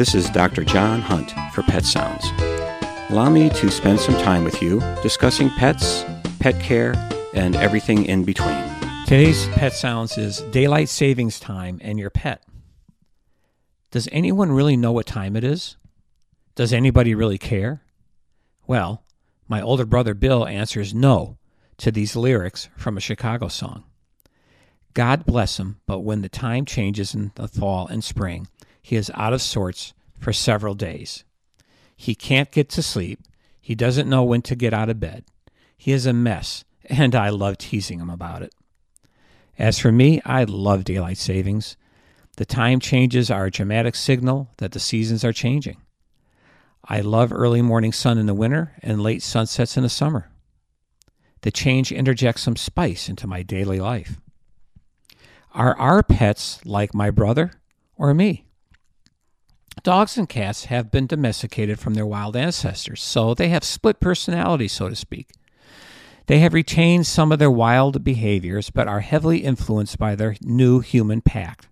This is Dr. John Hunt for Pet Sounds. Allow me to spend some time with you discussing pets, pet care, and everything in between. Today's Pet Sounds is daylight savings time and your pet. Does anyone really know what time it is? Does anybody really care? Well, my older brother Bill answers no to these lyrics from a Chicago song. God bless him, but when the time changes in the fall and spring, he is out of sorts for several days. He can't get to sleep. He doesn't know when to get out of bed. He is a mess, and I love teasing him about it. As for me, I love daylight savings. The time changes are a dramatic signal that the seasons are changing. I love early morning sun in the winter and late sunsets in the summer. The change interjects some spice into my daily life. Are our pets like my brother or me? Dogs and cats have been domesticated from their wild ancestors, so they have split personalities, so to speak. They have retained some of their wild behaviors, but are heavily influenced by their new human pact.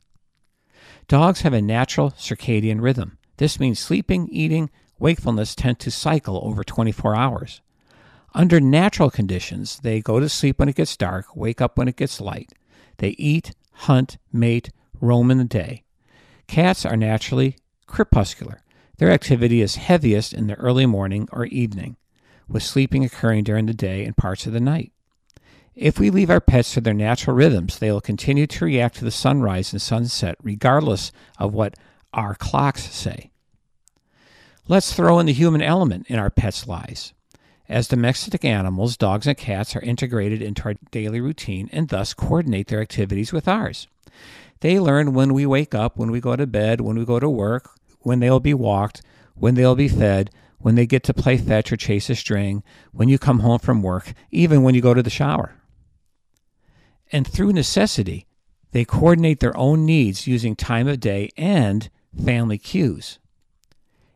Dogs have a natural circadian rhythm. This means sleeping, eating, wakefulness tend to cycle over 24 hours. Under natural conditions, they go to sleep when it gets dark, wake up when it gets light. They eat, hunt, mate, roam in the day. Cats are naturally crepuscular. Their activity is heaviest in the early morning or evening, with sleeping occurring during the day and parts of the night. If we leave our pets to their natural rhythms, they will continue to react to the sunrise and sunset, regardless of what our clocks say. Let's throw in the human element in our pets' lives. As domestic animals, dogs and cats are integrated into our daily routine and thus coordinate their activities with ours. They learn when we wake up, when we go to bed, when we go to work, when they will be walked, when they will be fed, when they get to play fetch or chase a string, when you come home from work, even when you go to the shower. And through necessity, they coordinate their own needs using time of day and family cues.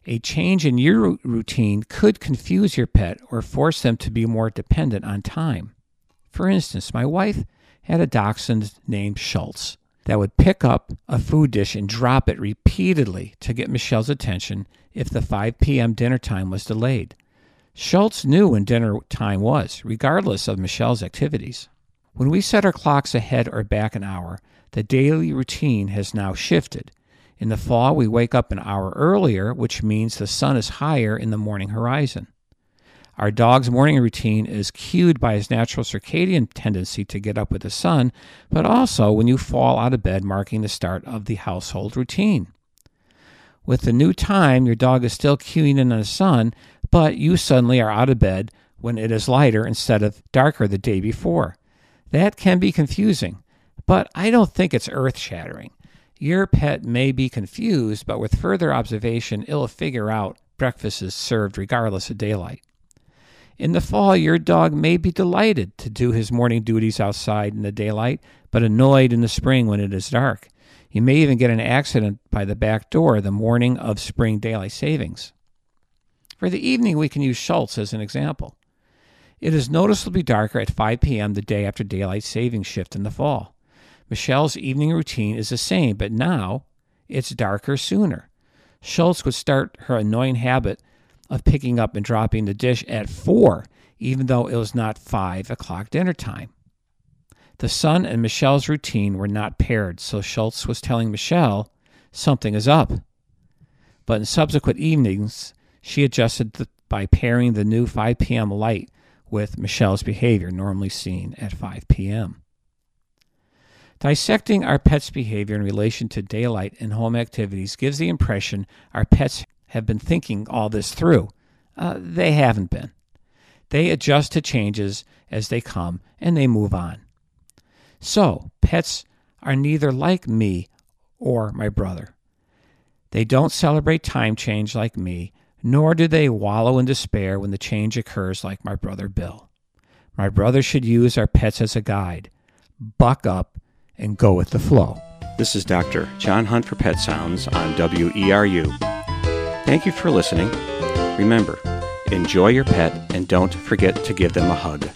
A change in your routine could confuse your pet or force them to be more dependent on time. For instance, my wife had a dachshund named Schultz that would pick up a food dish and drop it repeatedly to get Michelle's attention if the 5 p.m. dinner time was delayed. Schultz knew when dinner time was, regardless of Michelle's activities. When we set our clocks ahead or back an hour, the daily routine has now shifted. In the fall, we wake up an hour earlier, which means the sun is higher in the morning horizon. Our dog's morning routine is cued by his natural circadian tendency to get up with the sun, but also when you fall out of bed, marking the start of the household routine. With the new time, your dog is still cueing in on the sun, but you suddenly are out of bed when it is lighter instead of darker the day before. That can be confusing, but I don't think it's earth-shattering. Your pet may be confused, but with further observation, it'll figure out breakfast is served regardless of daylight. In the fall, your dog may be delighted to do his morning duties outside in the daylight, but annoyed in the spring when it is dark. You may even get an accident by the back door the morning of spring daylight savings. For the evening, we can use Schultz as an example. It is noticeably darker at 5 p.m. the day after daylight savings shift in the fall. Michelle's evening routine is the same, but now it's darker sooner. Schultz would start her annoying habit of picking up and dropping the dish at 4, even though it was not 5 o'clock dinner time. The sun and Michelle's routine were not paired, so Schultz was telling Michelle something is up. But in subsequent evenings, she adjusted by pairing the new 5 p.m. light with Michelle's behavior normally seen at 5 p.m. Dissecting our pet's behavior in relation to daylight and home activities gives the impression our pets have been thinking all this through. They haven't been. They adjust to changes as they come, and they move on. So, pets are neither like me or my brother. They don't celebrate time change like me, nor do they wallow in despair when the change occurs like my brother Bill. My brother should use our pets as a guide. Buck up and go with the flow. This is Dr. John Hunt for Pet Sounds on WERU. Thank you for listening. Remember, enjoy your pet and don't forget to give them a hug.